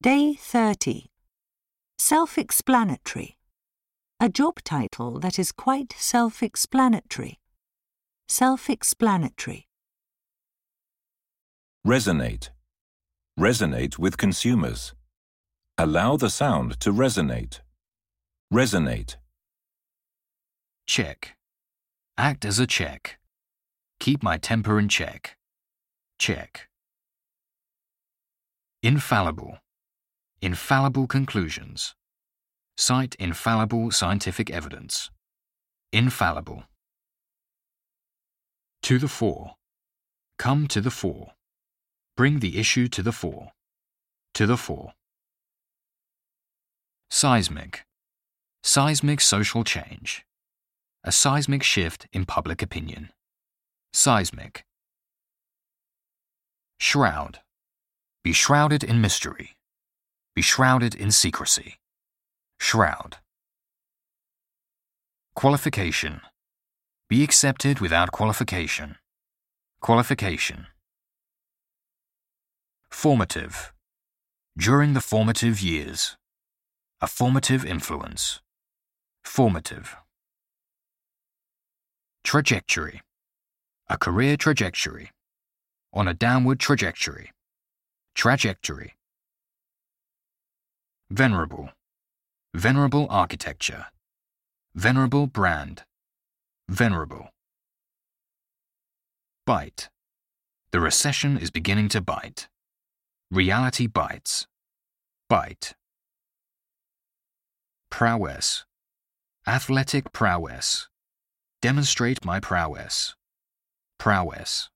Day 30. Self-explanatory. A job title that is quite self-explanatory. Self-explanatory. Resonate. Resonate with consumers. Allow the sound to resonate. Resonate. Check. Act as a check. Keep my temper in check. Check. Infallible. Infallible conclusions. Cite infallible scientific evidence. Infallible. To the fore. Come to the fore. Bring the issue to the fore. To the fore. Seismic. Seismic social change. A seismic shift in public opinion. Seismic. Shroud. Be shrouded in mystery. Be shrouded in secrecy. Shroud. Qualification. Be accepted without qualification. Qualification. Formative. During the formative years. A formative influence. Formative. Trajectory. A career trajectory. On a downward trajectory. Trajectory. Venerable. Venerable architecture. Venerable brand. Venerable. Bite. The recession is beginning to bite. Reality bites. Bite. Prowess. Athletic prowess. Demonstrate my prowess. Prowess.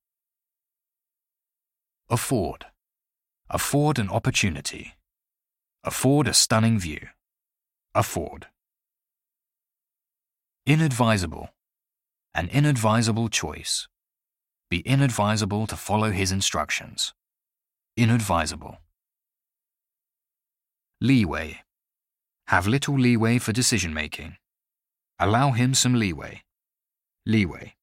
Afford. Afford an opportunity. Afford a stunning view. Afford. Inadvisable. An inadvisable choice. Be inadvisable to follow his instructions. Inadvisable. Leeway. Have little leeway for decision making. Allow him some leeway. Leeway.